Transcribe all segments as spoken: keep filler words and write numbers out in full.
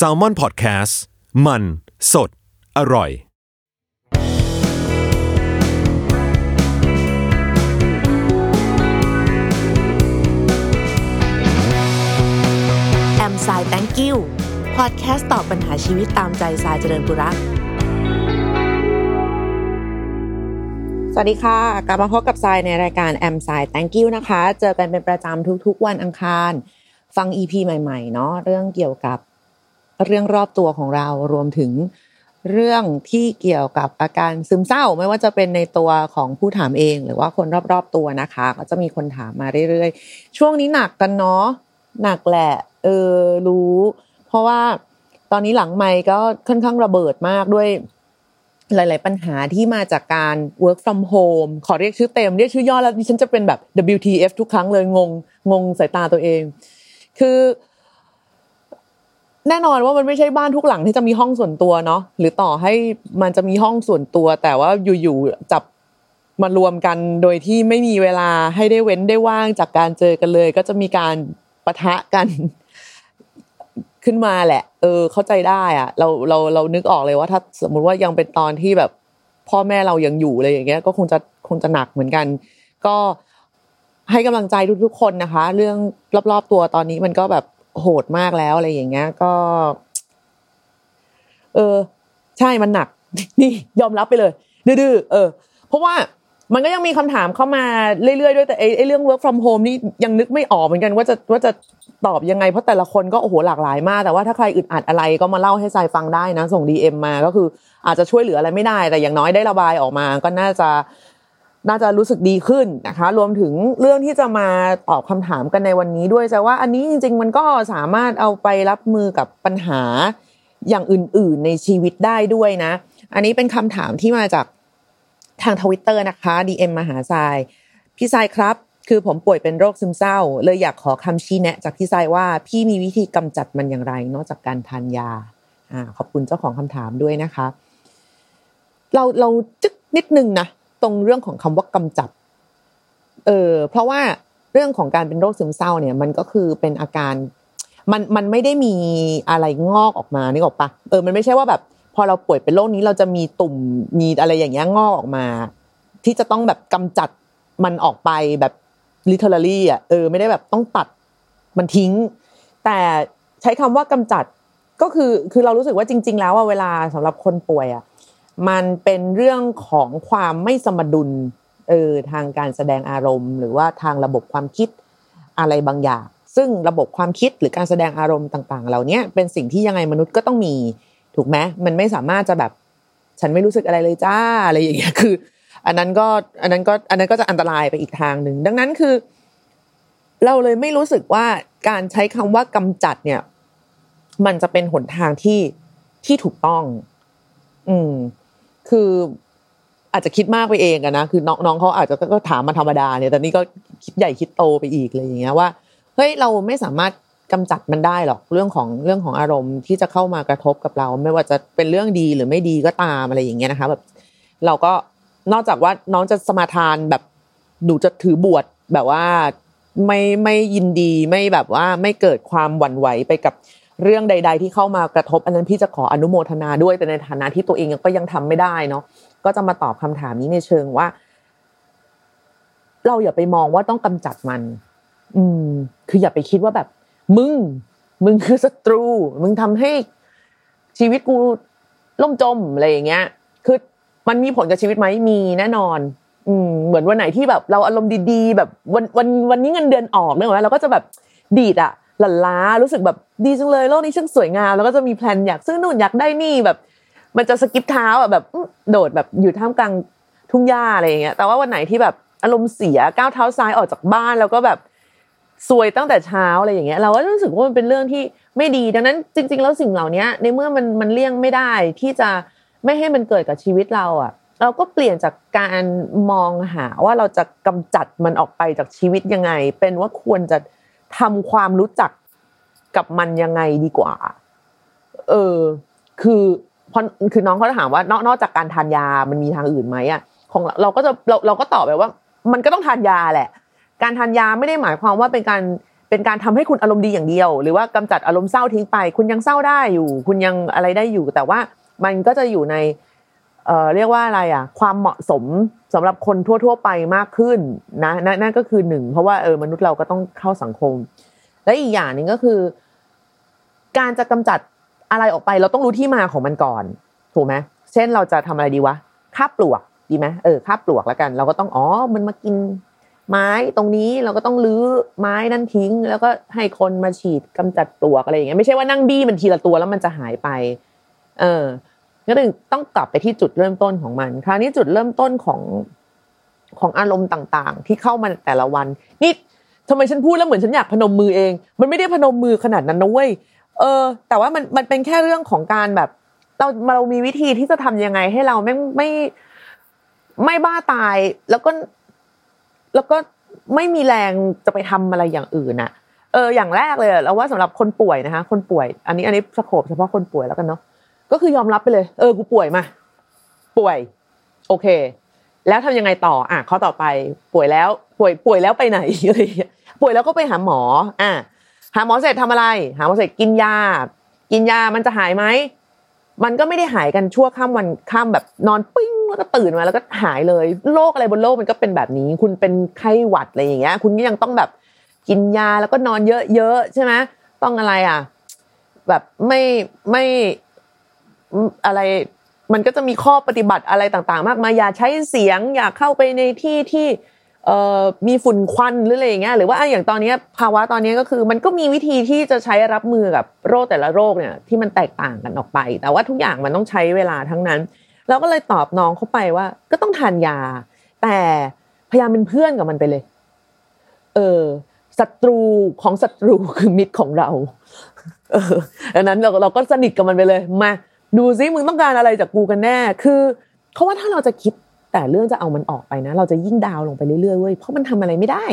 Salmon Podcast มันสดอร่อยแอมไซด์ Thank you พอดแคสต์ตอบปัญหาชีวิตตามใจสายเจริญบุรักษ์สวัสดีค่ะกลับมาพบกับทรายในรายการแอมทราย Thank you นะคะเจอกันเป็นประจำทุกๆวันอังคารฟัง อี พี ใหม่ๆเนาะเรื่องเกี่ยวกับเรื่องรอบตัวของเรารวมถึงเรื่องที่เกี่ยวกับอาการซึมเศร้าไม่ว่าจะเป็นในตัวของผู้ถามเองหรือว่าคนรอบๆตัวนะคะก็จะมีคนถามมาเรื่อยๆช่วงนี้หนักกันเนาะหนักแหละเออรู้เพราะว่าตอนนี้หลังไมค์ก็ค่อนข้างระเบิดมากด้วยหลายๆปัญหาที่มาจากการ work from home ขอเรียกชื่อเต็มเรียกชื่อย่อแล้วดิฉันจะเป็นแบบ ดับเบิลยู ที เอฟ ทุกครั้งเลยงงงงสายตาตัวเองคือแน่นอนว่ามันไม่ใช่บ้านทุกหลังที่จะมีห้องส่วนตัวเนาะหรือต่อให้มันจะมีห้องส่วนตัวแต่ว่าอยู่ๆจับมารวมกันโดยที่ไม่มีเวลาให้ได้เว้นได้ว่างจากการเจอกันเลยก็จะมีการปะทะกันขึ้นมาแหละเออเข้าใจได้อ่ะเราเราเรานึกออกเลยว่าถ้าสมมุติว่ายังเป็นตอนที่แบบพ่อแม่เรายังอยู่อะไรอย่างเงี้ยก็คงจะคงจะหนักเหมือนกันก็ให้กำลังใจทุกๆคนนะคะเรื่องรอบๆตัวตอนนี้มันก็แบบโหดมากแล้วอะไรอย่างเงี้ยก็เออใช่มันหนักนี่ยอมรับไปเลยดื้อๆเออเพราะว่ามันก็ยังมีคำถามเข้ามาเรื่อยๆด้วยแต่ไอ้ไอ้เรื่อง work from home นี่ยังนึกไม่ออกเหมือนกันว่าจะว่าจะตอบยังไงเพราะแต่ละคนก็โอ้โหหลากหลายมากแต่ว่าถ้าใครอึดอัดอะไรก็มาเล่าให้ทรายฟังได้นะส่ง ดี เอ็ม มาก็คืออาจจะช่วยเหลืออะไรไม่ได้แต่อย่างน้อยได้ระบายออกมาก็น่าจะน่าจะรู้สึกดีขึ้นนะคะรวมถึงเรื่องที่จะมาตอบคำถามกันในวันนี้ด้วยจะว่าอันนี้จริงๆมันก็สามารถเอาไปรับมือกับปัญหาอย่างอื่นๆในชีวิตได้ด้วยนะอันนี้เป็นคำถามที่มาจากทาง Twitter นะคะ ดี เอ็ม มาหาทรายพี่ทรายครับคือผมป่วยเป็นโรคซึมเศร้าเลยอยากขอคำชี้แนะจากพี่ทรายว่าพี่มีวิธีกำจัดมันอย่างไรนอกจากการทานยาอ่าขอบคุณเจ้าของคำถามด้วยนะคะเราเราจึ๊กนิดนึงนะตรงเรื่องของคำว่ากำจัดเออเพราะว่าเรื่องของการเป็นโรคซึมเศร้าเนี่ยมันก็คือเป็นอาการมันมันไม่ได้มีอะไรงอกออกมานึกออกปะเออมันไม่ใช่ว่าแบบพอเราป่วยเป็นโรคนี้เราจะมีตุ่มมีอะไรอย่างเงี้ยงอกออกมาที่จะต้องแบบกำจัดมันออกไปแบบliterally อ่ะเออไม่ได้แบบต้องตัดมันทิ้งแต่ใช้คำว่ากำจัดก็คือคือเรารู้สึกว่าจริงๆแล้วอ่ะเวลาสำหรับคนป่วยอ่ะมันเป็นเรื่องของความไม่สมดุลเออทางการแสดงอารมณ์หรือว่าทางระบบความคิดอะไรบางอย่างซึ่งระบบความคิดหรือการแสดงอารมณ์ต่างๆเหล่านี้เป็นสิ่งที่ยังไงมนุษย์ก็ต้องมีถูกไหมมันไม่สามารถจะแบบฉันไม่รู้สึกอะไรเลยจ้าอะไรอย่างเงี้ยคืออันนั้นก็อันนั้นก็อันนั้นก็จะอันตรายไปอีกทางหนึ่งดังนั้นคือเราเลยไม่รู้สึกว่าการใช้คำว่ากำจัดเนี่ยมันจะเป็นหนทางที่ที่ถูกต้องอืมคืออาจจะคิดมากไปเองอะนะคือน้องน้องเขาอาจจะก็ถามมาธรรมดาเนี่ยแต่นี่ก็คิดใหญ่คิดโตไปอีกเลยอย่างเงี้ยว่าเฮ้ยเราไม่สามารถกำจัดมันได้หรอกเรื่องของเรื่องของอารมณ์ที่จะเข้ามากระทบกับเราไม่ว่าจะเป็นเรื่องดีหรือไม่ดีก็ตามอะไรอย่างเงี้ยนะคะแบบเราก็นอกจากว่าน้องจะสมาทานแบบหนูจะถือบวชแบบว่าไม่ไม่ยินดีไม่แบบว่าไม่เกิดความหวั่นไหวไปกับเรื่องใดๆที่เข้ามากระทบอันนั้นพี่จะขออนุโมทนาด้วยแต่ในฐานะที่ตัวเองก็ยังทำไม่ได้เนาะก็จะมาตอบคำถามนี้ในเชิงว่าเราอย่าไปมองว่าต้องกำจัดมันอืมคืออย่าไปคิดว่าแบบมึงมึงคือศัตรูมึงทำให้ชีวิตกูล่มจมอะไรอย่างเงี้ยคือมันมีผลกับชีวิตไหมมีแน่นอนอืมเหมือนวันไหนที่แบบเราอารมณ์ดีๆแบบวันวันวันนี้เงินเดือนออกนึกออกมั้ยเราก็จะแบบดีดอะหลั่นล้ารู้สึกแบบดีจังเลยโลกนี้ช่างสวยงามแล้วก็จะมีแพลนอยากซื้อนู่นอยากได้นี่แบบมันจะสกิปเท้าอ่ะแบบโดดแบบอยู่ท่ามกลางทุ่งหญ้าอะไรอย่างเงี้ยแต่ว่าวันไหนที่แบบอารมณ์เสียก้าวเท้าซ้ายออกจากบ้านแล้วก็แบบซวยตั้งแต่เช้าอะไรอย่างเงี้ยเราก็รู้สึกว่ามันเป็นเรื่องที่ไม่ดีดังนั้นจริงๆแล้วสิ่งเหล่านี้ในเมื่อมันมันเลี่ยงไม่ได้ที่จะไม่ให้มันเกิดกับชีวิตเราอ่ะเราก็เปลี่ยนจากการมองหาว่าเราจะกำจัดมันออกไปจากชีวิตยังไงเป็นว่าควรจะทำความรู้จักกับมันยังไงดีกว่าเออคือพอคือน้องเขาถามว่านอกนอกจากการทานยามันมีทางอื่นไหมอ่ะของเราก็จะเราเราก็ตอบไปว่ามันก็ต้องทานยาแหละการทานยาไม่ได้หมายความว่าเป็นการ เป็นการทำให้คุณอารมณ์ดีอย่างเดียวหรือว่ากำจัดอารมณ์เศร้าทิ้งไปคุณยังเศร้าได้อยู่คุณยังอะไรได้อยู่แต่ว่ามันก็จะอยู่ในเอ่อเรียกว่าอะไรอ่ะความเหมาะสมสำหรับคนทั่วๆไปมากขึ้นนะนั่นก็คือหนึ่งเพราะว่าเออมนุษย์เราก็ต้องเข้าสังคมและอีกอย่างนึงก็คือการจะกำจัดอะไรออกไปเราต้องรู้ที่มาของมันก่อนถูกไหมเช่นเราจะทำอะไรดีวะฆ่าปลวกดีไหมเออฆ่าปลวกแล้วกันเราก็ต้องอ๋อมันมากินไม้ตรงนี้เราก็ต้องรื้อไม้นั่นทิ้งแล้วก็ให้คนมาฉีดกำจัดปลวกอะไรอย่างเงี้ยไม่ใช่ว่านั่งบี้มันทีละตัวแล้วมันจะหายไปเออก็ถึงต้องกลับไปที่จุดเริ่มต้นของมันคราวนี้จุดเริ่มต้นของของอารมณ์ต่างๆที่เข้ามาแต่ละวันนี่ทำไมฉันพูดแล้วเหมือนฉันอยากพนมมือเองมันไม่ได้พนมมือขนาดนั้นนะเว้ยเออแต่ว่ามันมันเป็นแค่เรื่องของการแบบเราเรามีวิธีที่จะทำยังไงให้เราไม่ไม่ไม่บ้าตายแล้วก็แล้วก็ไม่มีแรงจะไปทำอะไรอย่างอื่นน่ะเอออย่างแรกเลยเราว่าสำหรับคนป่วยนะคะคนป่วยอันนี้อันนี้สโคปเฉพาะคนป่วยแล้วกันเนาะก็คือยอมรับไปเลยเออกูป่วยมาป่วยโอเคแล้วทำยังไงต่ออ่ะข้อต่อไปป่วยแล้วป่วยป่วยแล้วไปไหนอะไรอย่างเงี้ยป่วยแล้วก็ไปหาหมออ่ะหาหมอเสร็จทำอะไรหาหมอเสร็จกินยากินยามันจะหายไหมมันก็ไม่ได้หายกันชั่วข้ามวันข้ามแบบนอนปิ้งแล้วก็ตื่นมาแล้วก็หายเลยโรคอะไรบนโลกมันก็เป็นแบบนี้คุณเป็นไข้หวัดอะไรอย่างเงี้ยคุณก็ยังต้องแบบกินยาแล้วก็นอนเยอะๆใช่ไหมต้องอะไรอ่ะแบบไม่ไม่อะไรมันก็จะมีข้อปฏิบัติอะไรต่างๆมากมายอย่าใช้เสียงอย่าเข้าไปในที่ที่เอ่อมีฝุ่นควันหรืออะไรอย่างเงี้ยหรือว่าอย่างตอนนี้ภาวะตอนนี้ก็คือมันก็มีวิธีที่จะใช้รับมือกับโรคแต่ละโรคเนี่ยที่มันแตกต่างกันออกไปแต่ว่าทุกอย่างมันต้องใช้เวลาทั้งนั้นเราก็เลยตอบน้องเข้าไปว่าก็ต้องทานยาแต่พยายามเป็นเพื่อนกับมันไปเลยเออศัตรูของศัตรูคือมิตรของเราเออดังนั้นเราเราก็สนิทกับมันไปเลยมาดูซิมึงต้องการอะไรจากกูกันแน่คือเพราะว่าถ้าเราจะคิดแต่เรื่องจะเอามันออกไปนะเราจะยิ่งดาวลงไปเรื่อยๆเว้ยเพราะมันทำอะไรไม่ได้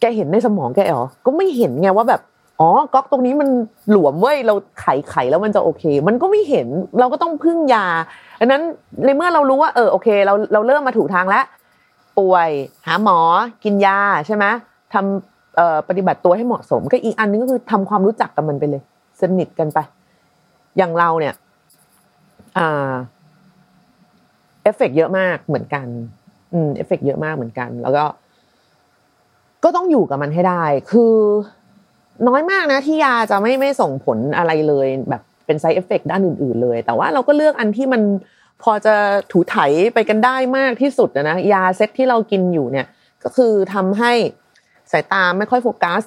แกเห็นในสมองแกเหรอก็ไม่เห็นไงว่าแบบอ๋อก๊อกตรงนี้มันหลวมเว้ยเราไขไขแล้วมันจะโอเคมันก็ไม่เห็นเราก็ต้องพึ่งยาดังนั้นในเมื่อเรารู้ว่าเออโอเคเราเราเริ่มมาถูกทางแล้วป่วยหาหมอกินยาใช่ไหมทำเอ่อปฏิบัติตัวให้เหมาะสมก็อีกอันนึงก็คือทำความรู้จักกับมันไปเลยสนิทกันไปอย่างเราเนี่ยอ่าเอฟเฟกต์เยอะมากเหมือนกันอืมเอฟเฟกต์เยอะมากเหมือนกันแล้วก็ก็ต้องอยู่กับมันให้ได้คือน้อยมากนะที่ยาจะไม่ไม่ส่งผลอะไรเลยแบบเป็นไซด์เอฟเฟกต์ด้านอื่นๆเลยแต่ว่าเราก็เลือกอันที่มันพอจะถูไถไปกันได้มากที่สุดนะยาเซตที่เรากินอยู่เนี่ยก็คือทำให้สายตาไม่ค่อยโฟกัส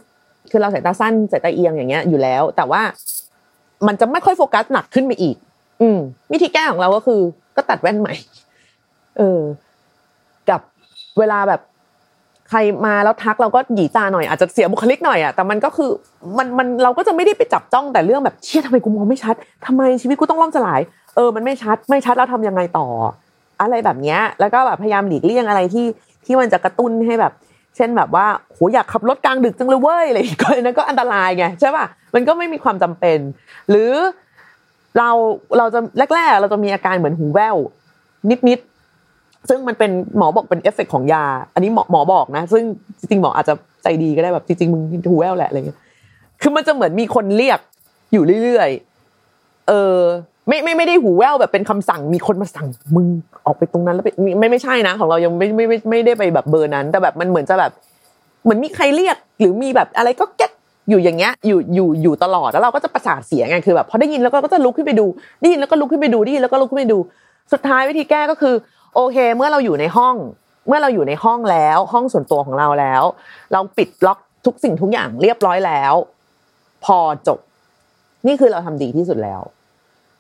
คือเราสายตาสั้นสายตาเอียงอย่างเงี้ยอยู่แล้วแต่ว่ามันจะไม่ค่อยโฟกัสหนักขึ้นไปอีกอืมวิธีแก้ของเราก็คือก็ตัดแว่นใหม่เออกับเวลาแบบใครมาแล้วทักเราก็หยีตาหน่อยอาจจะเสียบุคลิกหน่อยอ่ะแต่มันก็คือมันมันเราก็จะไม่ได้ไปจับจ้องแต่เรื่องแบบเชี่ยทำไมกูมองไม่ชัดทำไมชีวิตกูต้องล่มสลายเออมันไม่ชัดไม่ชัดแล้วทำยังไงต่ออะไรแบบเนี้ยแล้วก็แบบพยายามหลีกเลี่ยงอะไรที่ที่มันจะกระตุ้นให้แบบเช่นแบบว่าโหอยากขับรถกลางดึกจังเลยเว้ยอะไรก็นั่นก็อันตรายไงใช่ป่ะมันก็ไม่มีความจำเป็นหรือเราเราจะแรกๆเราจะมีอาการเหมือนหูแว่วนิดๆซึ่งมันเป็นหมอบอกเป็นเอฟเฟกต์ของยาอันนี้หมอหมอบอกนะซึ่งจริงๆหมออาจจะใจดีก็ได้แบบจริงๆมึงหูแว่วแหละอะไรเงี้ยคือมันจะเหมือนมีคนเรียกอยู่เรื่อยๆเออไม่ไม่ไม่ได้หูแว่วแบบเป็นคำสั่งมีคนมาสั่งมึงออกไปตรงนั้นแล้วไปไม่ไม่ใช่นะของเรายังไม่ไม่ไม่ไม่ได้ไปแบบเบอร์นั้นแต่แบบมันเหมือนจะแบบเหมือนมีใครเรียกหรือมีแบบอะไรก็แก๊กอยู่อย่างเงี้ยอยู่อยู่อยู่ตลอดแล้วเราก็จะประสาทเสียไงคือแบบพอได้ยินแล้วก็ก็จะลุกขึ้นไปดูได้ยินแล้วก็ลุกขึ้นไปดูได้ยินแล้วก็ลุกขึ้นไปดูสุดท้ายวิธีแก้ก็คือโอเคเมื่อเราอยู่ในห้องเมื่อเราอยู่ในห้องแล้วห้องส่วนตัวของเราแล้วเราปิดล็อกทุกสิ่งทุกอย่างเรียบร้อยแล้วพอจบนี่คือเราทำดีที่สุดแล้ว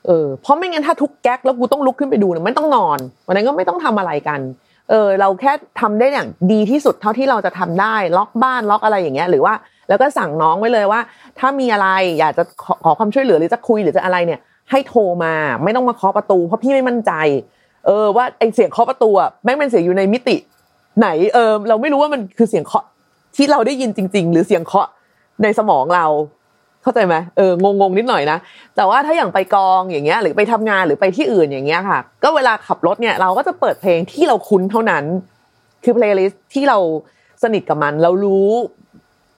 เออเพราะไม่งั้นถ้าทุกแก๊กแล้วกูต้องลุกขึ้นไปดูเนี่ยไม่ต้องนอนวันนั้นก็ไม่ต้องทำอะไรกันเออเราแค่ทำได้อย่างดีที่สุดเท่าที่เราจะทำได้ล็อกบ้านล็อกอะไรอย่างเงี้ยหรือว่าแล้วก็สั่งน้องไว้เลยว่าถ้ามีอะไรอยากจะขอความช่วยเหลือหรือจะคุยหรือจะอะไรเนี่ยให้โทรมาไม่ต้องมาเคาะประตูเพราะพี่ไม่มั่นใจเออว่าไอเสียงเคาะประตูอ่ะแม่งเป็นเสียงอยู่ในมิติไหนเออเราไม่รู้ว่ามันคือเสียงเคาะที่เราได้ยินจริงๆหรือเสียงเคาะในสมองเราเข้าใจไหมเอองงๆนิดหน่อยนะแต่ว่าถ้าอย่างไปกองอย่างเงี้ยหรือไปทำงานหรือไปที่อื่นอย่างเงี้ยค่ะก็เวลาขับรถเนี่ยเราก็จะเปิดเพลงที่เราคุ้นเท่านั้นคือเพลย์ลิสต์ที่เราสนิทกับมันเรารู้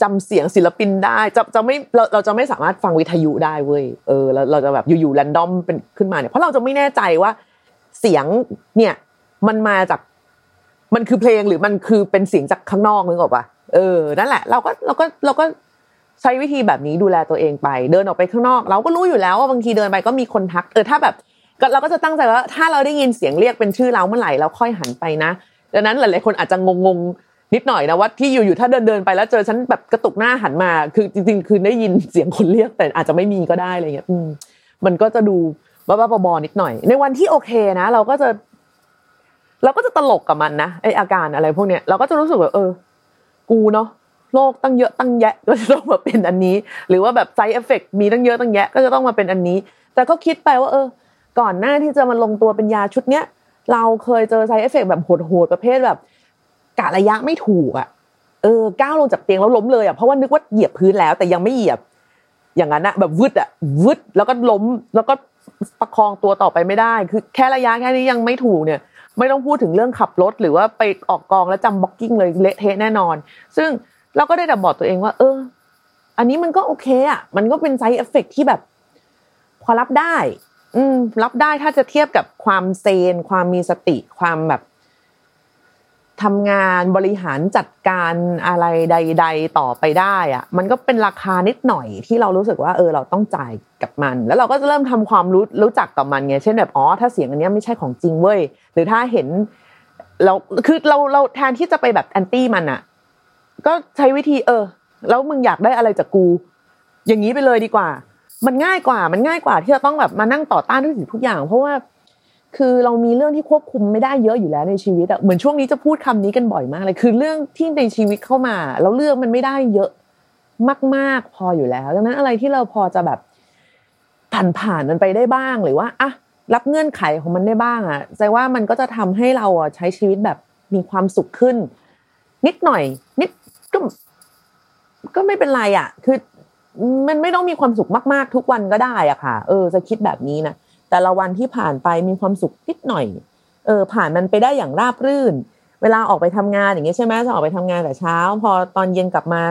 จำเสียงศิลปินได้จะจะไม่เราเราจะไม่สามารถฟังวิทยุได้เว้ยเออเราเราจะแบบอยู่ๆแรนดอมเป็นขึ้นมาเนี่ยเพราะเราจะไม่แน่ใจว่าเสียงเนี่ยมันมาจากมันคือเพลงหรือมันคือเป็นเสียงจากข้างนอกนึกออกป่ะเออนั่นแหละเราก็เราก็เราก็ใช้วิธีแบบนี้ดูแลตัวเองไปเดินออกไปข้างนอกเราก็รู้อยู่แล้วว่าบางทีเดินไปก็มีคนทักเออถ้าแบบเราก็จะตั้งใจว่าถ้าเราได้ยินเสียงเรียกเป็นชื่อเราเมื่อไหร่เราค่อยหันไปนะดังนั้นหลายๆคนอาจจะงงๆนิดหน่อยนะว่าที่อยู่ๆถ้าเดินๆไปแล้วเจอฉันแบบกระตุกหน้าหันมาคือจริงๆคือได้ยินเสียงคนเรียกแต่อาจจะไม่มีก็ได้อะไรเงี้ยอืมมันก็จะดูบ้าๆบอๆนิดหน่อยในวันที่โอเคนะเราก็จะเราก็จะตลกกับมันนะไอ้อาการอะไรพวกเนี้ยเราก็จะรู้สึกว่าเออกูเนาะโลกตั้งเยอะตั้งแยะก็จะต้องมาเป็นอันนี้หรือว่าแบบไซด์เอฟเฟคมีตั้งเยอะตั้งแยะก็จะต้องมาเป็นอันนี้แต่ก็คิดไปว่าเออก่อนหน้าที่จะมาลงตัวเป็นยาชุดเนี้ยเราเคยเจอไซด์เอฟเฟคแบบโหดๆประเภทแบบกะระยะไม่ถูกอ่ะเออก้าวลงจากเตียงแล้วล้มเลยอ่ะเพราะว่านึกว่าเหยียบพื้นแล้วแต่ยังไม่เหยียบอย่างนั้นนะแบบวึดอ่ะวึดแล้วก็ล้มแล้วก็ประคองตัวต่อไปไม่ได้คือแค่ระยะแค่นี้ยังไม่ถูกเนี่ยไม่ต้องพูดถึงเรื่องขับรถหรือว่าไปออกกองแล้วจำบ็อกกิ้งเลยเละเทะแน่นอนซึ่งเราก็ได้แต่บอกตัวเองว่าเอออันนี้มันก็โอเคอ่ะมันก็เป็นไซด์เอฟเฟคที่แบบพอรับได้อืมรับได้ถ้าจะเทียบกับความเซนความมีสติความแบบทำงานบริหารจัดการอะไรใดๆต่อไปได้อ่ะมันก็เป็นราคานิดหน่อยที่เรารู้สึกว่าเออเราต้องจ่ายกับมันแล้วเราก็จะเริ่มทำความรู้รู้จักกับมันไงเช่นแบบอ๋อถ้าเสียงอันนี้ไม่ใช่ของจริงเว้ยหรือถ้าเห็นเราคือเราเราแทนที่จะไปแบบแอนตี้มันอ่ะก็ใช้วิธีเออแล้วมึงอยากได้อะไรจากกูอย่างนี้ไปเลยดีกว่ามันง่ายกว่ามันง่ายกว่าที่จะต้องแบบมานั่งต่อต้านทุกสิ่งทุกอย่างเพราะว่าคือเรามีเรื่องที่ควบคุมไม่ได้เยอะอยู่แล้วในชีวิตอ่ะเหมือนช่วงนี้จะพูดคำนี้กันบ่อยมากเลยคือเรื่องที่ในชีวิตเข้ามาแล้วเรื่องมันไม่ได้เยอะมากๆพออยู่แล้วดังนั้นอะไรที่เราพอจะแบบผ่านผ่านมันไปได้บ้างหรือว่าอ่ะรับเงื่อนไขของมันได้บ้างอ่ะใจว่ามันก็จะทำให้เราอ่ะใช้ชีวิตแบบมีความสุขขึ้นนิดหน่อยนิดก็ก็ไม่เป็นไรอ่ะคือมันไม่ต้องมีความสุขมากๆทุกวันก็ได้อ่ะค่ะเออจะคิดแบบนี้นะแต่ละวันที่ผ่านไปมีความสุขนิดหน่อยเออผ่านมันไปได้อย่างราบรื่นเวลาออกไปทำงานอย่างเงี้ยใช่ไหมจะออกไปทำงานแต่เช้าพอตอนเย็นกลับมา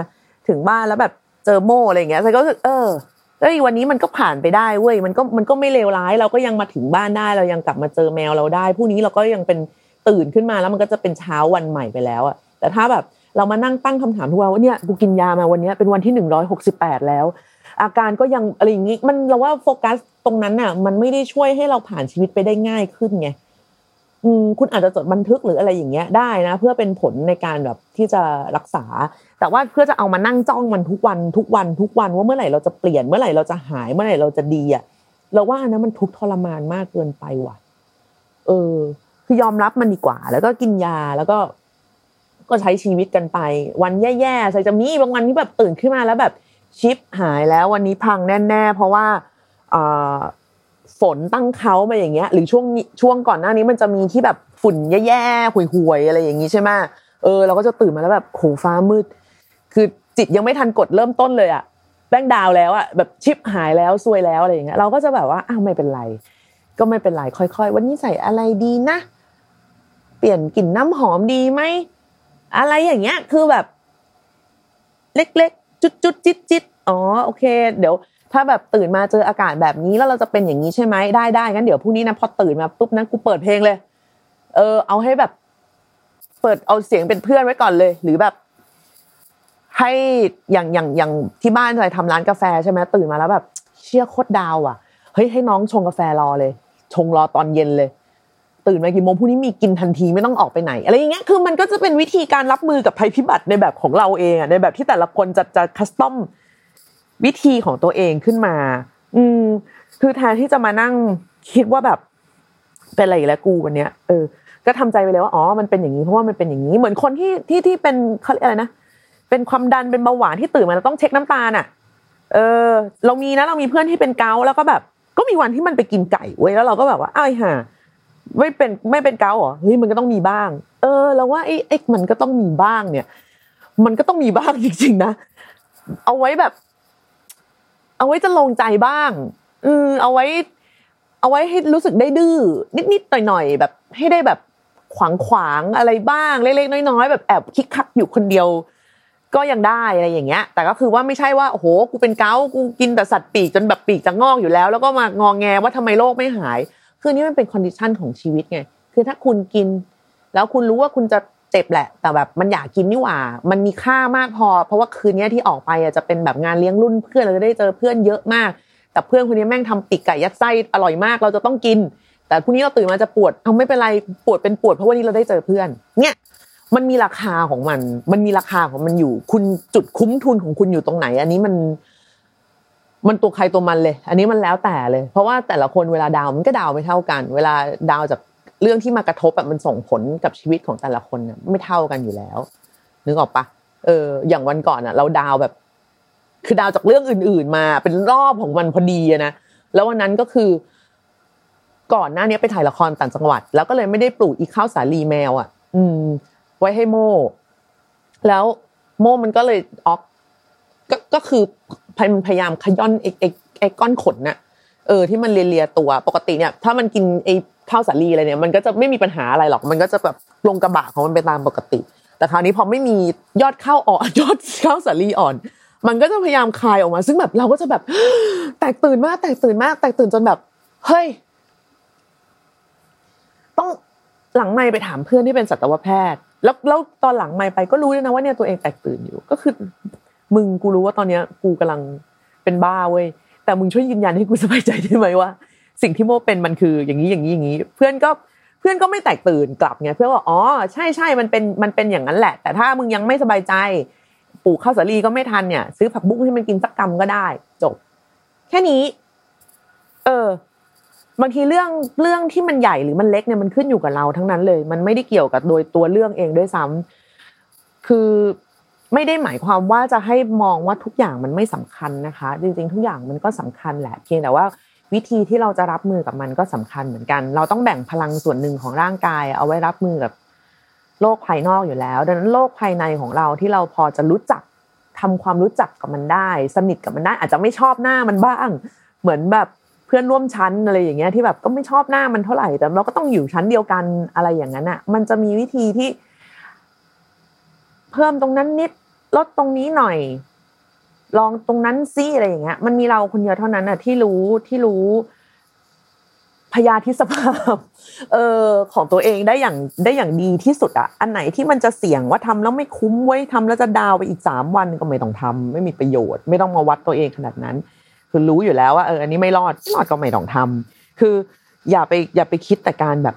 ถึงบ้านแล้วแบบเจอโม่อะไรอย่างเงี้ยฉันก็รู้สึกเออเอ้ยวันนี้มันก็ผ่านไปได้เว้ยมันก็มันก็ไม่เลวร้ายเราก็ยังมาถึงบ้านได้เรายังกลับมาเจอแมวเราได้พรุ่งนี้เราก็ยังเป็นตื่นขึ้นมาแล้วมันก็จะเป็นเช้าวันใหม่ไปแล้วอ่ะแต่ถ้าแบบเรามานั่งตั้งคำถามทุกวันว่าเนี่ยกูกินยามาวันนี้เป็นวันที่หนึ่งร้อยหกสิบแปดแล้วอาการก็ยังอะไรอย่างงี้มันเราว่าโฟกัสตรงนั้นน่ะมันไม่ได้ช่วยให้เราผ่านชีวิตไปได้ง่ายขึ้นไงอืมคุณอาจจะจดบันทึกหรืออะไรอย่างเงี้ยได้นะเพื่อเป็นผลในการแบบที่จะรักษาแต่ว่าเพื่อจะเอามานั่งจ้องมันทุกวันทุกวันทุกวันว่าเมื่อไหร่เราจะเปลี่ยนเมื่อไหร่เราจะหายเมื่อไหร่เราจะดีอ่ะเราว่านะมันทุกข์ทรมานมากเกินไปว่ะเออคือยอมรับมันดีกว่าแล้วก็กินยาแล้วก็ก็ใช้ชีวิตกันไปวันแย่ๆใส่จะมีบางวันที่แบบตื่นขึ้นมาแล้วแบบชิปหายแล้ววันนี้พังแน่ๆเพราะว่าฝนตั้งเขามาอย่างเงี้ยหรือช่วงช่วงก่อนหน้านี้มันจะมีที่แบบฝุ่นแย่ๆห่วยๆอะไรอย่างงี้ใช่ไหมเออเราก็จะตื่นมาแล้วแบบโหฟ้ามืดคือจิตยังไม่ทันกดเริ่มต้นเลยอ่ะแบงดาวแล้วอ่ะแบบชิปหายแล้วซวยแล้วอะไรอย่างเงี้ยเราก็จะแบบว่าอ้าวไม่เป็นไรก็ไม่เป็นไรค่อยๆวันนี้ใส่อะไรดีนะเปลี่ยนกลิ่นน้ำหอมดีไหมอะไรอย่างเงี้ยคือแบบเล็กๆจุดๆจิ๊ดๆอ๋อโอเคเดี๋ยวถ้าแบบตื่นมาเจออากาศแบบนี้แล้วเราจะเป็นอย่างนี้ใช่ไหมได้ได้งั้นเดี๋ยวพรุ่งนี้นะพอตื่นมาปุ๊บนะกูเปิดเพลงเลยเออเอาให้แบบเปิดเอาเสียงเป็นเพื่อนไว้ก่อนเลยหรือแบบให้อย่างอย่างอย่างที่บ้านอะไรทำร้านกาแฟใช่ไหมตื่นมาแล้วแบบเชี่ยโคตรดาวอ่ะเฮ้ยให้น้องชงกาแฟรอเลยชงรอตอนเย็นเลยตื่นมากี่โมงพรุ่งนี้มีกินทันทีไม่ต้องออกไปไหนอะไรอย่างเงี้ยคือมันก็จะเป็นวิธีการรับมือกับภัยพิบัติในแบบของเราเองอ่ะในแบบที่แต่ละคนจะจะคัสตอมวิธีของตัวเองขึ้นมาอืมคือแทนที่จะมานั่งคิดว่าแบบเป็นอะไรแล้วกูวันเนี้ยเออก็ทำใจไปเลยว่าอ๋อมันเป็นอย่างนี้เพราะว่ามันเป็นอย่างนี้เหมือนคนที่ที่ที่เป็นเค้าเรียกอะไรนะเป็นความดันเป็นเบาหวานที่ตื่นมาแล้วต้องเช็คน้ำตาลน่ะเออเรามีนะเรามีเพื่อนที่เป็นเกาต์แล้วก็แบบก็มีวันที่มันไปกินไก่เว้ยแล้วเราก็แบบว่าอ้ายห่าไม่เป็นไม่เป็นเกาต์เหรอเฮ้ยมันก็ต้องมีบ้างเออเราว่าไอ้ไอ้มันก็ต้องมีบ้างเนี่ยมันก็ต้องมีบ้างจริงๆนะเอาไว้แบบเอาไว้จะลงใจบ้างอืมเอาไว้เอาไว้ให้รู้สึกได้ดื้อนิดๆหน่อยๆแบบให้ได้แบบขวางๆอะไรบ้างเล็กๆน้อยๆแบบแอบคิกคักอยู่คนเดียว ก็ยังได้อะไรอย่างเงี้ยแต่ก็คือว่าไม่ใช่ว่าโอ้โหกูเป็นเกาต์กูกินแต่สัตว์ปีกจนแบบปีกจะงอกอยู่แล้วแล้วก็มางอแงว่าทำไมโรคไม่หายคือนี่มันเป็นคอนดิชันของชีวิตไงคือถ้าคุณกินแล้วคุณรู้ว่าคุณจะเจ็บแหละแต่แบบมันอยากกินนี่หว่ามันมีค่ามากพอเพราะว่าคืนนี้ที่ออกไปอ่ะจะเป็นแบบงานเลี้ยงรุ่นเพื่อนเราจะได้เจอเพื่อนเยอะมากแต่เพื่อนคนนี้แม่งทำปีกไก่ยัดไส้อร่อยมากเราจะต้องกินแต่พรุ่งนี้เราตื่นมาจะปวดเอาไม่เป็นไรปวดเป็นปวดเพราะวันนี้เราได้เจอเพื่อนเนี่ยมันมีราคาของมันมันมีราคาของมันอยู่คุณจุดคุ้มทุนของคุณอยู่ตรงไหนอันนี้มันมันตัวใครตัวมันเลยอันนี้มันแล้วแต่เลยเพราะว่าแต่ละคนเวลาดาวมันก็ดาวไม่เท่ากันเวลาดาวจากเรื่องที่มากระทบแบบมันส่งผลกับชีวิตของแต่ละคนเนี่ยไม่เท่ากันอยู่แล้วนึกออกปะเอออย่างวันก่อนอ่ะเราดาวแบบคือดาวจากเรื่องอื่นๆมาเป็นรอบของมันพอดีนะแล้ววันนั้นก็คือก่อนหน้านี้ไปถ่ายละครต่างจังหวัดแล้วก็เลยไม่ได้ปลูกอีข้าวสาลีแมวอ่ะอืมไว้ให้โม่แล้วโม่มันก็เลยออกก็ก็คือมันพยายามขย้อนไอ้ไอ้ไอ้ก้อนขนน่ะเออที่มันเลียๆตัวปกติเนี่ยถ้ามันกินไอ้ข้าวสาลีอะไรเนี่ยมันก็จะไม่มีปัญหาอะไรหรอกมันก็จะแบบลงกระบะของมันไปตามปกติแต่คราวนี้พอไม่มียอดข้าวอ่อนยอดข้าวสาลีอ่อนมันก็จะพยายามคายออกมาซึ่งแบบเราก็จะแบบแตกตื่นมากแตกตื่นมากแตกตื่นจนแบบเฮ้ยต้องหลังไมค์ไปถามเพื่อนที่เป็นสัตวแพทย์แล้วแล้วตอนหลังไมค์ไปก็รู้ด้วยนะว่าเนี่ยตัวเองแตกตื่นอยู่ก็คือมึงกูรู้ว่าตอนเนี้ยกูกำลังเป็นบ้าเว้ยแต่มึงช่วยยืนยันให้กูสบายใจได้มั้ยว่าสิ่งที่โมเป็นมันคืออย่างนี้อย่างนี้อย่างนี้เพื่อนก็เพื่อนก็ไม่แตกตื่นกลับไงเพื่อนว่าอ๋อใช่ๆมันเป็นมันเป็นอย่างนั้นแหละแต่ถ้ามึงยังไม่สบายใจปลูกข้าวสาลีก็ไม่ทันเนี่ยซื้อผักบุ้งให้มันกินสักกำก็ได้จบแค่นี้เออบางทีเรื่องเรื่องที่มันใหญ่หรือมันเล็กเนี่ยมันขึ้นอยู่กับเราทั้งนั้นเลยมันไม่ได้เกี่ยวกับโดยตัวเรื่องเองด้วยซ้ำคือไม่ได้หมายความว่าจะให้มองว่าทุกอย่างมันไม่สำคัญนะคะจริงๆทุกอย่างมันก็สำคัญแหละเพียงแต่ว่าวิธีที่เราจะรับมือกับมันก็สำคัญเหมือนกันเราต้องแบ่งพลังส่วนหนึ่งของร่างกายเอาไว้รับมือกับโลกภายนอกอยู่แล้วดังนั้นโลกภายในของเราที่เราพอจะรู้จักทำความรู้จักกับมันได้สนิทกับมันได้อาจจะไม่ชอบหน้ามันบ้างเหมือนแบบเพื่อนร่วมชั้นอะไรอย่างเงี้ยที่แบบก็ไม่ชอบหน้ามันเท่าไหร่แต่เราก็ต้องอยู่ชั้นเดียวกันอะไรอย่างนั้นอ่ะมันจะมีวิธีที่เพิ่มตรงนั้นนิดลดตรงนี้หน่อยลองตรงนั้นซิอะไรอย่างเงี้ยมันมีเราคนเดียวเท่านั้นน่ะที่รู้ที่รู้พยาธิสภาพเอ่อของตัวเองได้อย่างได้อย่างดีที่สุดอ่ะอันไหนที่มันจะเสี่ยงว่าทำแล้วไม่คุ้มไว้ทำแล้วจะดาวไปอีกสามวันก็ไม่ต้องทำไม่มีประโยชน์ไม่ต้องมาวัดตัวเองขนาดนั้นคือรู้อยู่แล้วว่าเอออันนี้ไม่รอดรอดก็ไม่ต้องทำคืออย่าไปอย่าไปคิดแต่การแบบ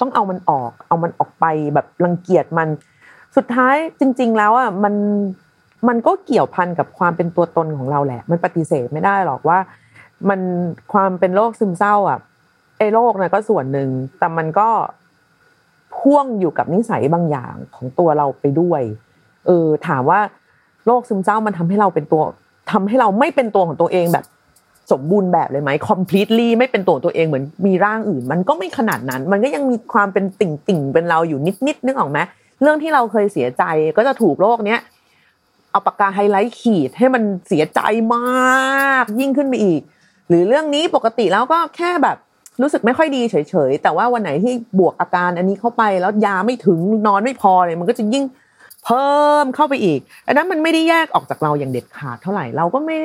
ต้องเอามันออกเอามันออกไปแบบรังเกียจมันสุดท้ายจริงๆแล้วอ่ะมันมันก็เกี่ยวพันกับความเป็นตัวตนของเราแหละมันปฏิเสธไม่ได้หรอกว่ามันความเป็นโรคซึมเศร้าอ่ะไอ้โรคน่ะก็ส่วนหนึ่งแต่มันก็พ่วงอยู่กับนิสัยบางอย่างของตัวเราไปด้วยเออถามว่าโรคซึมเศร้ามันทำให้เราเป็นตัวทำให้เราไม่เป็นตัวของตัวเองแบบสมบูรณ์แบบเลยไหม completely ไม่เป็นตัวตัวเองเหมือนมีร่างอื่นมันก็ไม่ขนาดนั้นมันก็ยังมีความเป็นติ่งๆเป็นเราอยู่นิดๆนึกออกไหมเรื่องที่เราเคยเสียใจก็จะถูกโรคเนี้ยเอาปากกาไฮไลท์ขีดให้มันเสียใจมากยิ่งขึ้นไปอีกหรือเรื่องนี้ปกติแล้วก็แค่แบบรู้สึกไม่ค่อยดีเฉยๆแต่ว่าวันไหนที่บวกอาการอันนี้เข้าไปแล้วยาไม่ถึงนอนไม่พอเลยมันก็จะยิ่งเพิ่มเข้าไปอีกอันนั้นมันไม่ได้แยกออกจากเราอย่างเด็ดขาดเท่าไหร่เราก็ไม่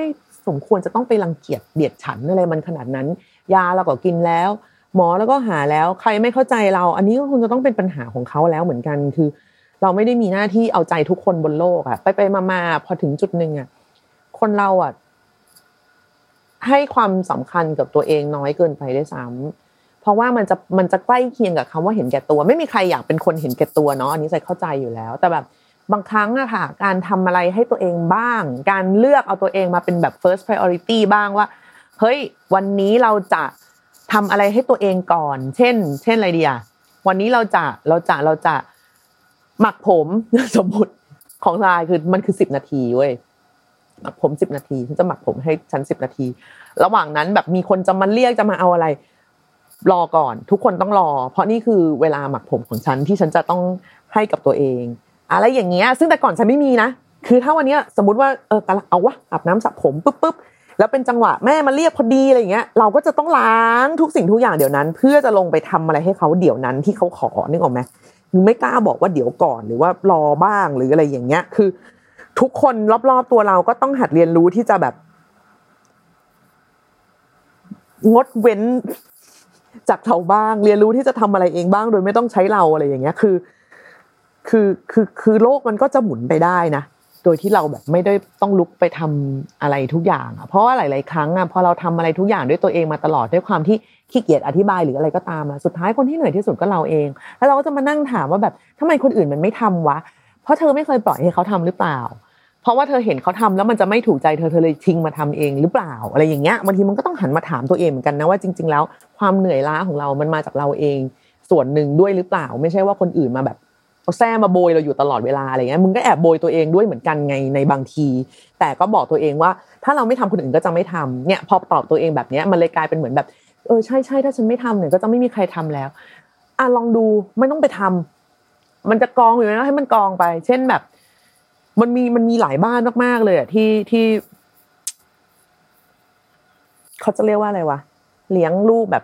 สมควรจะต้องไปรังเกียจเดียดฉันอะไรมันขนาดนั้นยาเราก็กินแล้วหมอแล้วก็หาแล้วใครไม่เข้าใจเราอันนี้ก็คงจะต้องเป็นปัญหาของเขาแล้วเหมือนกันคือเราไม่ได้มีหน้าที่เอาใจทุกคนบนโลกอ่ะไปไปมาๆพอถึงจุดนึงอ่ะคนเราอ่ะให้ความสำคัญกับตัวเองน้อยเกินไปด้วยซ้ำเพราะว่ามันจะมันจะใกล้เคียงกับคำว่าเห็นแก่ตัวไม่มีใครอยากเป็นคนเห็นแก่ตัวเนาะอันนี้ใส่เข้าใจอยู่แล้วแต่แบบบางครั้งอะค่ะการทำอะไรให้ตัวเองบ้างการเลือกเอาตัวเองมาเป็นแบบ first priority บ้างว่าเฮ้ยวันนี้เราจะทำอะไรให้ตัวเองก่อนเช่นเช่นอะไรดีอ่ะวันนี้เราจะเราจะเราจะหมักผมสมมุติของทรายคือมันคือสิบนาทีเว้ยหมักผมสิบนาทีฉันจะหมักผมให้ฉันสิบนาทีระหว่างนั้นแบบมีคนจะมาเรียกจะมาเอาอะไรรอก่อนทุกคนต้องรอเพราะนี่คือเวลาหมักผมของฉันที่ฉันจะต้องให้กับตัวเองอะไรอย่างเงี้ยซึ่งแต่ก่อนฉันไม่มีนะคือถ้าวันนี้สมมุติว่าเออเอาวะอาบน้ำสระผมปุ๊บปุ๊บแล้วเป็นจังหวะแม่มาเรียกพอดีอะไรอย่างเงี้ยเราก็จะต้องล้างทุกสิ่งทุกอย่างเดี๋ยวนั้นเพื่อจะลงไปทำอะไรให้เขาเดี๋ยวนั้นที่เขาขอนึกออกไหมหนูไม่กล้าบอกว่าเดี๋ยวก่อนหรือว่ารอบ้างหรืออะไรอย่างเงี้ยคือ ทุกคนรอบๆตัวเราก็ต้องหัดเรียนรู้ที่จะแบบงดเว้นจากเขาบ้างเรียนรู้ที่จะทำอะไรเองบ้างโดยไม่ต้องใช้เราอะไรอย่างเงี้ยคือคือคือคือโลกมันก็จะหมุนไปได้นะโดยที่เราแบบไม่ได้ต้องลุกไปทำอะไรทุกอย่างอ่ะเพราะว่าหลายๆครั้งอ่ะพอเราทำอะไรทุกอย่างด้วยตัวเองมาตลอดด้วยความที่ขี้เกียจอธิบายหรืออะไรก็ตามอ่ะสุดท้ายคนที่เหนื่อยที่สุดก็เราเองแล้วเราก็จะมานั่งถามว่าแบบทำไมคนอื่นมันไม่ทำวะเพราะเธอไม่เคยปล่อยให้เขาทำหรือเปล่าเพราะว่าเธอเห็นเขาทำแล้วมันจะไม่ถูกใจเธอเธอเลยทิ้งมาทำเองหรือเปล่าอะไรอย่างเงี้ยบางทีมันก็ต้องหันมาถามตัวเองเหมือนกันนะว่าจริงๆแล้วความเหนื่อยล้าของเรามันมาจากเราเองส่วนหนึ่งด้วยหรือเปล่าไม่ใช่ว่าคนอื่นมาแบบเอาแซ่มาโบยเราอยู่ตลอดเวลาอะไรเงี้ยมึงก็แอบโบยตัวเองด้วยเหมือนกันไงในบางทีแต่ก็บอกตัวเองว่าถ้าเราไม่ทำคนอื่นก็จะไม่ทำเนี่ยพอตอบตัวเองแบบเนี้ยมันเลยกลายเป็นเหมือนแบบเออใช่ใช่ถ้าฉันไม่ทำเนี่ยก็จะไม่มีใครทำแล้วอ่ะลองดูไม่ต้องไปทำมันจะกองอยู่นะให้มันกองไปเช่นแบบมันมีมันมีหลายบ้านมากๆเลยอ่ะที่ที่เขาจะเรียกว่าอะไรวะเลี้ยงลูกแบบ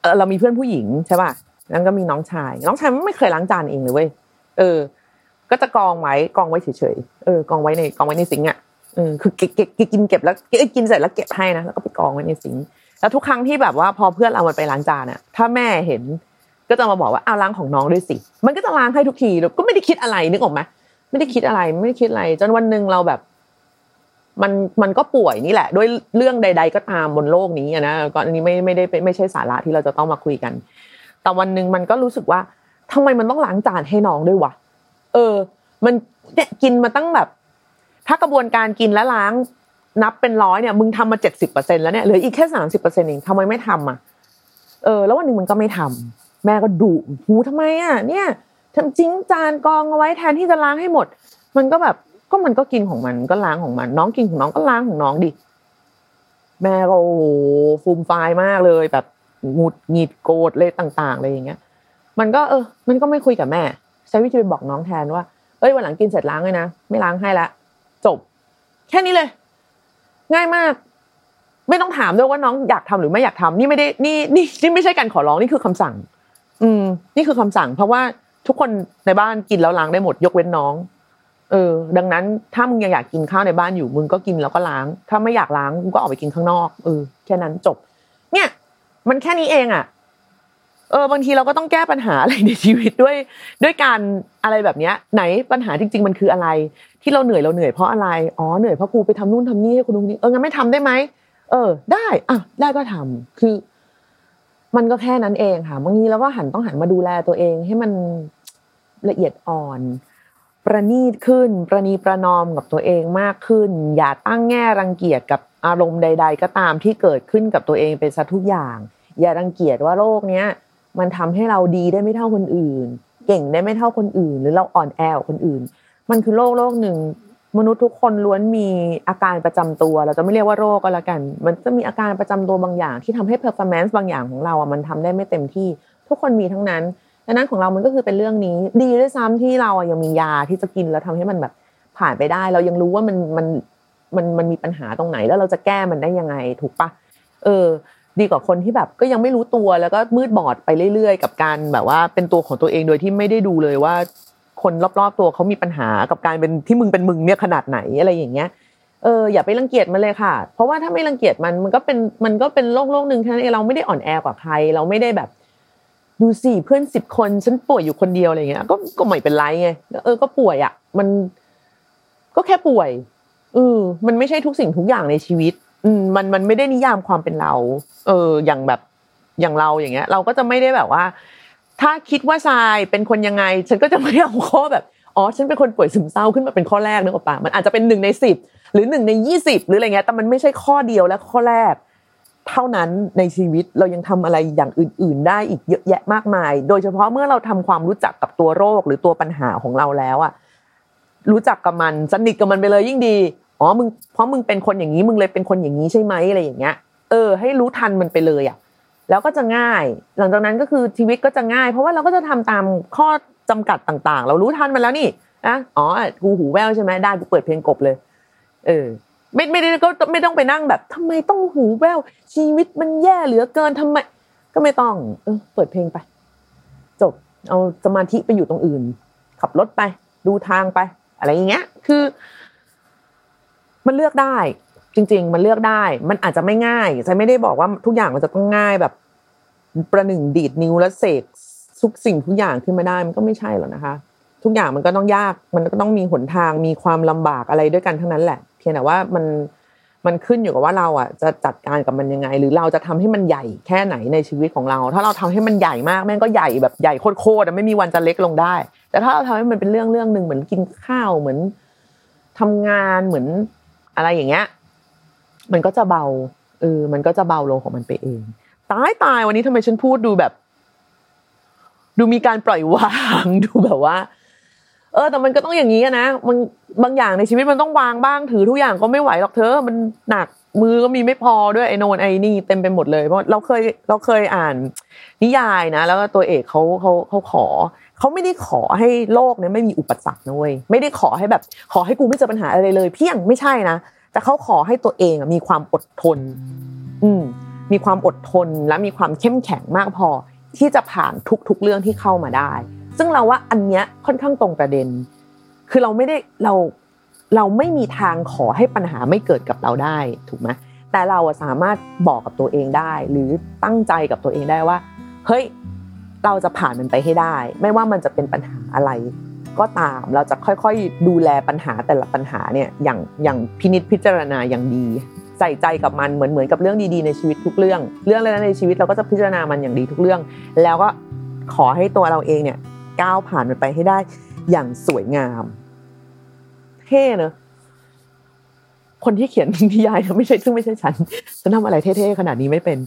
เออเรามีเพื่อนผู้หญิงใช่ป่ะนั่นก็มีน้องชายน้องชายมันไม่เคยล้างจานเองเลยเว้ยเออก็จะกองไว้กองไว้เฉยๆเออกองไว้ในกองไว้ในซิงค์อ่ะเออคือเก็บกินเก็บแล้วกินเสร็จแล้วเก็บให้นะแล้วก็ไปกองไว้ในซิงค์แล้วทุกครั้งที่แบบว่าพอเพื่อนเอามันไปล้างจานอ่ะถ้าแม่เห็นก็จะมาบอกว่าเอาล้างของน้องด้วยสิมันก็จะล้างให้ทุกทีแล้วก็ไม่ได้คิดอะไรนึกออกมั้ยไม่ได้คิดอะไรไม่ได้คิดอะไรจนวันนึงเราแบบมันมันก็ป่วยนี่แหละด้วยเรื่องใดๆก็ตามบนโลกนี้อ่ะนะก็อันนี้ไม่ไม่ได้ไม่ใช่สาระที่เราจะต้องมาคุยกันแต่วันนึงมันก็รู้สึกว่าทำไมมันต้องล้างจานให้น้องด้วยวะเออมันเนี่ยกินมาตั้งแบบถ้ากระบวนการกินและล้างนับเป็นร้อยเนี่ยมึงทำมา เจ็ดสิบเปอร์เซ็นต์ แล้วเนี่ยเหลืออีกแค่ สามสิบเปอร์เซ็นต์ เองทำไมไม่ทำอ่ะเออแล้ววันนึงมึงก็ไม่ทำแม่ก็ดุหูทำไมอ่ะเนี่ยทำจิ้งจานกองเอาไว้แทนที่จะล้างให้หมดมันก็แบบก็มันก็กินของมันก็ล้างของมันน้องกินของน้องก็ล้างของน้องดิแม่ก็โอ้โหฟูมฟายมากเลยแบบหงุดหงิดโกรธเลยต่างๆอะไรอย่างเงี้ยมันก็เออมันก็ไม่คุยกับแม่ใช้วิธีบอกน้องแทนว่าเอ้ยวันหลังกินเสร็จล้างเลยนะไม่ล้างให้ละจบแค่นี้เลยง่ายมากไม่ต้องถามด้วยว่าน้องอยากทำหรือไม่อยากทำนี่ไม่ได้นี่นี่นี่ไม่ใช่การขอร้องนี่คือคำสั่งอืมนี่คือคำสั่งเพราะว่าทุกคนในบ้านกินแล้วล้างได้หมดยกเว้นน้องเออดังนั้นถ้ามึงยังอยากกินข้าวในบ้านอยู่มึงก็กินแล้วก็ล้างถ้าไม่อยากล้างมึงก็ออกไปกินข้างนอกเออแค่นั้นจบเนี่ยมันแค่นี้เองอ่ะเออบางทีเราก็ต้องแก้ปัญหาอะไรในชีวิตด้วยด้วยการอะไรแบบเนี้ยไหนปัญหาจริงๆมันคืออะไรที่เราเหนื่อยเราเหนื่อยเพราะอะไรอ๋อเหนื่อยเพราะกูไปทำนู่นทำนี่ให้คนนู้นนี่เอองั้นไม่ทำได้ไหมเออได้อ่ะได้ก็ทำคือมันก็แค่นั้นเองค่ะบางทีเราก็หันต้องหันมาดูแลตัวเองให้มันละเอียดอ่อนประณีตขึ้นประนีประนอมกับตัวเองมากขึ้นอย่าตั้งแง่รังเกียจกับอารมณ์ใดๆก็ตามที่เกิดขึ้นกับตัวเองเป็นซะทุกอย่างอย่ารังเกียจว่าโลกเนี้ยมันทำให้เราดีได้ไม่เท่าคนอื่นเก่งได้ไม่เท่าคนอื่นหรือเราอ่อนแอกับคนอื่นมันคือโลกโลกหนึ่งมนุษย์ทุกคนล้วนมีอาการประจำตัวเราจะไม่เรียกว่าโรคก็แล้วกันมันจะมีอาการประจำตัวบางอย่างที่ทำให้ performance บางอย่างของเราอ่ะมันทำได้ไม่เต็มที่ทุกคนมีทั้งนั้นดังนั้นของเรามันก็คือเป็นเรื่องนี้ดีด้วยซ้ำที่เราอ่ะยังมียาที่จะกินแล้วทำให้มันแบบผ่านไปได้เรายังรู้ว่ามันมันมันมันมีปัญหาตรงไหนแล้วเราจะแก้มันได้ยังไงถูกปะเออดีกว่าคนที่แบบก็ยังไม่รู้ตัวแล้วก็มืดบอดไปเรื่อยๆกับการแบบว่าเป็นตัวของตัวเองโดยที่ไม่ได้ดูเลยว่าคนรอบๆตัวเขามีปัญหากับการเป็นที่มึงเป็นมึงเนี่ยขนาดไหนอะไรอย่างเงี้ยเอออย่าไปรังเกียจมันเลยค่ะเพราะว่าถ้าไม่รังเกียจมันมันก็เป็นมันก็เป็นโลกโลกนึงแค่นั้นเองเราไม่ได้อ่อนแอกว่าใครเราไม่ได้แบบดูสิเพื่อนสิบคนฉันป่วยอยู่คนเดียวอะไรเงี้ยก็ก็ไม่เป็นไรไงเออก็ป่วยอ่ะมันก็แค่ป่วยเออมันไม่ใช่ทุกสิ่งทุกอย่างในชีวิตอืมมันมันไม่ได้นิยามความเป็นเราเอออย่างแบบอย่างเราอย่างเงี้ยเราก็จะไม่ได้แบบว่าถ้าคิดว่าทรายเป็นคนยังไงฉันก็จะไม่เอาข้อแบบอ๋อฉันเป็นคนป่วยซึมเศร้าขึ้นมาเป็นข้อแรกนึกออกป่ะมันอาจจะเป็นหนึ่งในสิบหรือหนึ่งในยี่สิบหรืออะไรเงี้ยแต่มันไม่ใช่ข้อเดียวและข้อแรกเท่านั้นในชีวิตเรายังทำอะไรอย่างอื่นๆได้อีกเยอะแยะมากมายโดยเฉพาะเมื่อเราทำความรู้จักกับตัวโรคหรือตัวปัญหาของเราแล้วอ่ะรู้จักกับมันสนิทกับมันไปเลยยิ่งดีอ๋อมึงเพราะมึงเป็นคนอย่างนี้มึงเลยเป็นคนอย่างนี้ใช่มั้ยอะไรอย่างเงี้ยเออให้รู้ทันมันไปเลยอ่ะแล้วก็จะง่ายหลังจากนั้นก็คือชีวิตก็จะง่ายเพราะว่าเราก็จะทำตามข้อจำกัดต่างๆเรารู้ทันมันแล้วนี่นะอ๋อกูหูแว่วใช่มั้ยได้กูเปิดเพลงกบเลยเออไม่ไม่ได้ก็ไม่ต้องไปนั่งแบบทำไมต้องหูแว่วชีวิตมันแย่เหลือเกินทำไมก็ไม่ต้องเออเปิดเพลงไปจบเอาสมาธิไปอยู่ตรงอื่นขับรถไปดูทางไป อะไรอย่างเงี้ยคือมันเลือกได้จริงๆมันเลือกได้มันอาจจะไม่ง่ายฉันไม่ได้บอกว่าทุกอย่างมันจะต้องง่ายแบบประหนึ่งดีดนิ้วแล้วเสกทุกสิ่งทุกอย่างขึ้นมาได้มันก็ไม่ใช่หรอกนะคะทุกอย่างมันก็ต้องยากมันก็ต้องมีหนทางมีความลำบากอะไรด้วยกันทั้งนั้นแหละเพียงแต่ว่ามันมันขึ้นอยู่กับว่าเราอ่ะจะจัดการกับมันยังไงหรือเราจะทำให้มันใหญ่แค่ไหนในชีวิตของเราถ้าเราทำให้มันใหญ่มากแม่งก็ใหญ่แบบใหญ่โคตรๆไม่มีวันจะเล็กลงได้แต่ถ้าเราทำให้มันเป็นเรื่องเรื่องนึงเหมือนกินข้าวเหมือนทำงานเหมือนอะไรอย่างเงี้ยมันก็จะเบาเออมันก็จะเบาลงของมันไปเองตายตายวันนี้ทำไมฉันพูดดูแบบดูมีการปล่อยวางดูแบบว่าเออแต่มันก็ต้องอย่างนี้นะมันบางอย่างในชีวิตมันต้องวางบ้างถือทุกอย่างก็ไม่ไหวหรอกเธอมันหนักมือก็มีไม่พอด้วยไอ้โน่นไอ้นี่เต็มไปหมดเลยเพราะเราเคยเราเคยอ่านนิยายนะแล้วตัวเอกเขาเขาเขาขอเขาไม่ได้ขอให้โลกเนี่ยไม่มีอุปสรรคนะเว้ยไม่ได้ขอให้แบบขอให้กูไม่เจอปัญหาอะไรเลยเพียงไม่ใช่นะแต่เขาขอให้ตัวเองมีความอดทนอืมมีความอดทนและมีความเข้มแข็งมากพอที่จะผ่านทุกๆเรื่องที่เข้ามาได้ซึ่งเราว่าอันเนี้ยค่อนข้างตรงประเด็นคือเราไม่ได้เราเราไม่มีทางขอให้ปัญหาไม่เกิดกับเราได้ถูกไหมแต่เราสามารถบอกกับตัวเองได้หรือตั้งใจกับตัวเองได้ว่าเฮ้ยเราจะผ่านมันไปให้ได้ไม่ว่ามันจะเป็นปัญหาอะไรก็ตามเราจะค่อยๆดูแลปัญหาแต่ละปัญหาเนี่ยอย่างอย่างพินิจพิจารณาอย่างดีใส่ใจกับมันเหมือนเหมือนกับเรื่องดีๆในชีวิตทุกเรื่องเรื่องอะไรในชีวิตเราก็จะพิจารณามันอย่างดีทุกเรื่องแล้วก็ขอให้ตัวเราเองเนี่ยก้าวผ่านมันไปให้ได้อย่างสวยงามเท่เนอะคนที่เขียนนิยายไม่ใช่ซึ่งไม่ใช่ฉันจะทำอะไรเท่ๆขนาดนี้ไม่เป็น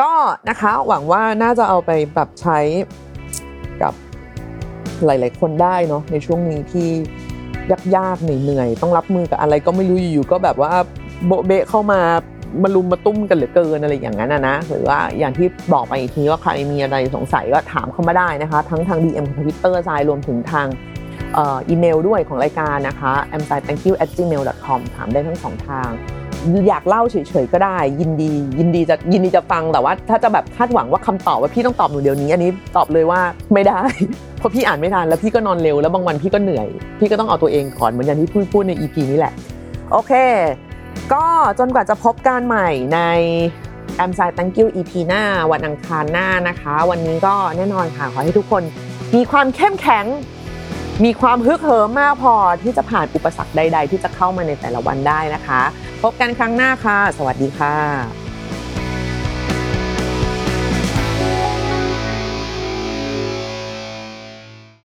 ก็นะคะหวังว่าน่าจะเอาไปปรับใช้กับหลายๆคนได้เนาะในช่วงนี้ที่ยากๆเหนื่อยๆต้องรับมือกับอะไรก็ไม่รู้อยู่ๆก็แบบว่าโบเบะเข้ามามาลุมมาตุ้มกันเหลือเกินอะไรอย่างนั้นนะนะหรือว่าอย่างที่บอกไปอีกทีว่าใครมีอะไรสงสัยก็ถามเข้ามาได้นะคะทั้งทาง ดี เอ็ม ของ Twitter ทรายรวมถึงทางเอ่ออีเมลด้วยของรายการนะคะ แอม ไซ แธงค์ยู แอท จีเมล ดอท คอม ถามได้ทั้งสองทางอยากเล่าเฉยๆก็ได้ยินดียินดีจะยินดีจะฟังแต่ว่าถ้าจะแบบคาดหวังว่าคำตอบว่าพี่ต้องตอบหนูเดี๋ยวนี้อันนี้ตอบเลยว่าไม่ได้เพราะพี่อ่านไม่ทันแล้วพี่ก็นอนเร็วแล้วบางวันพี่ก็เหนื่อยพี่ก็ต้องเอาตัวเองก่อนเหมือนอย่างที่พูดพูดใน อี พี นี้แหละโอเคก็จนกว่าจะพบกันใหม่ใน แอม ไซ แธงค์ยู อี พี หน้าวันอังคารหน้านะคะวันนี้ก็แน่นอนค่ะขอให้ทุกคนมีความเข้มแข็งมีความฮึกเหิมมากพอที่จะผ่านอุปสรรคใดๆที่จะเข้ามาในแต่ละวันได้นะคะพบกันครั้งหน้าค่ะสวัสดีค่ะ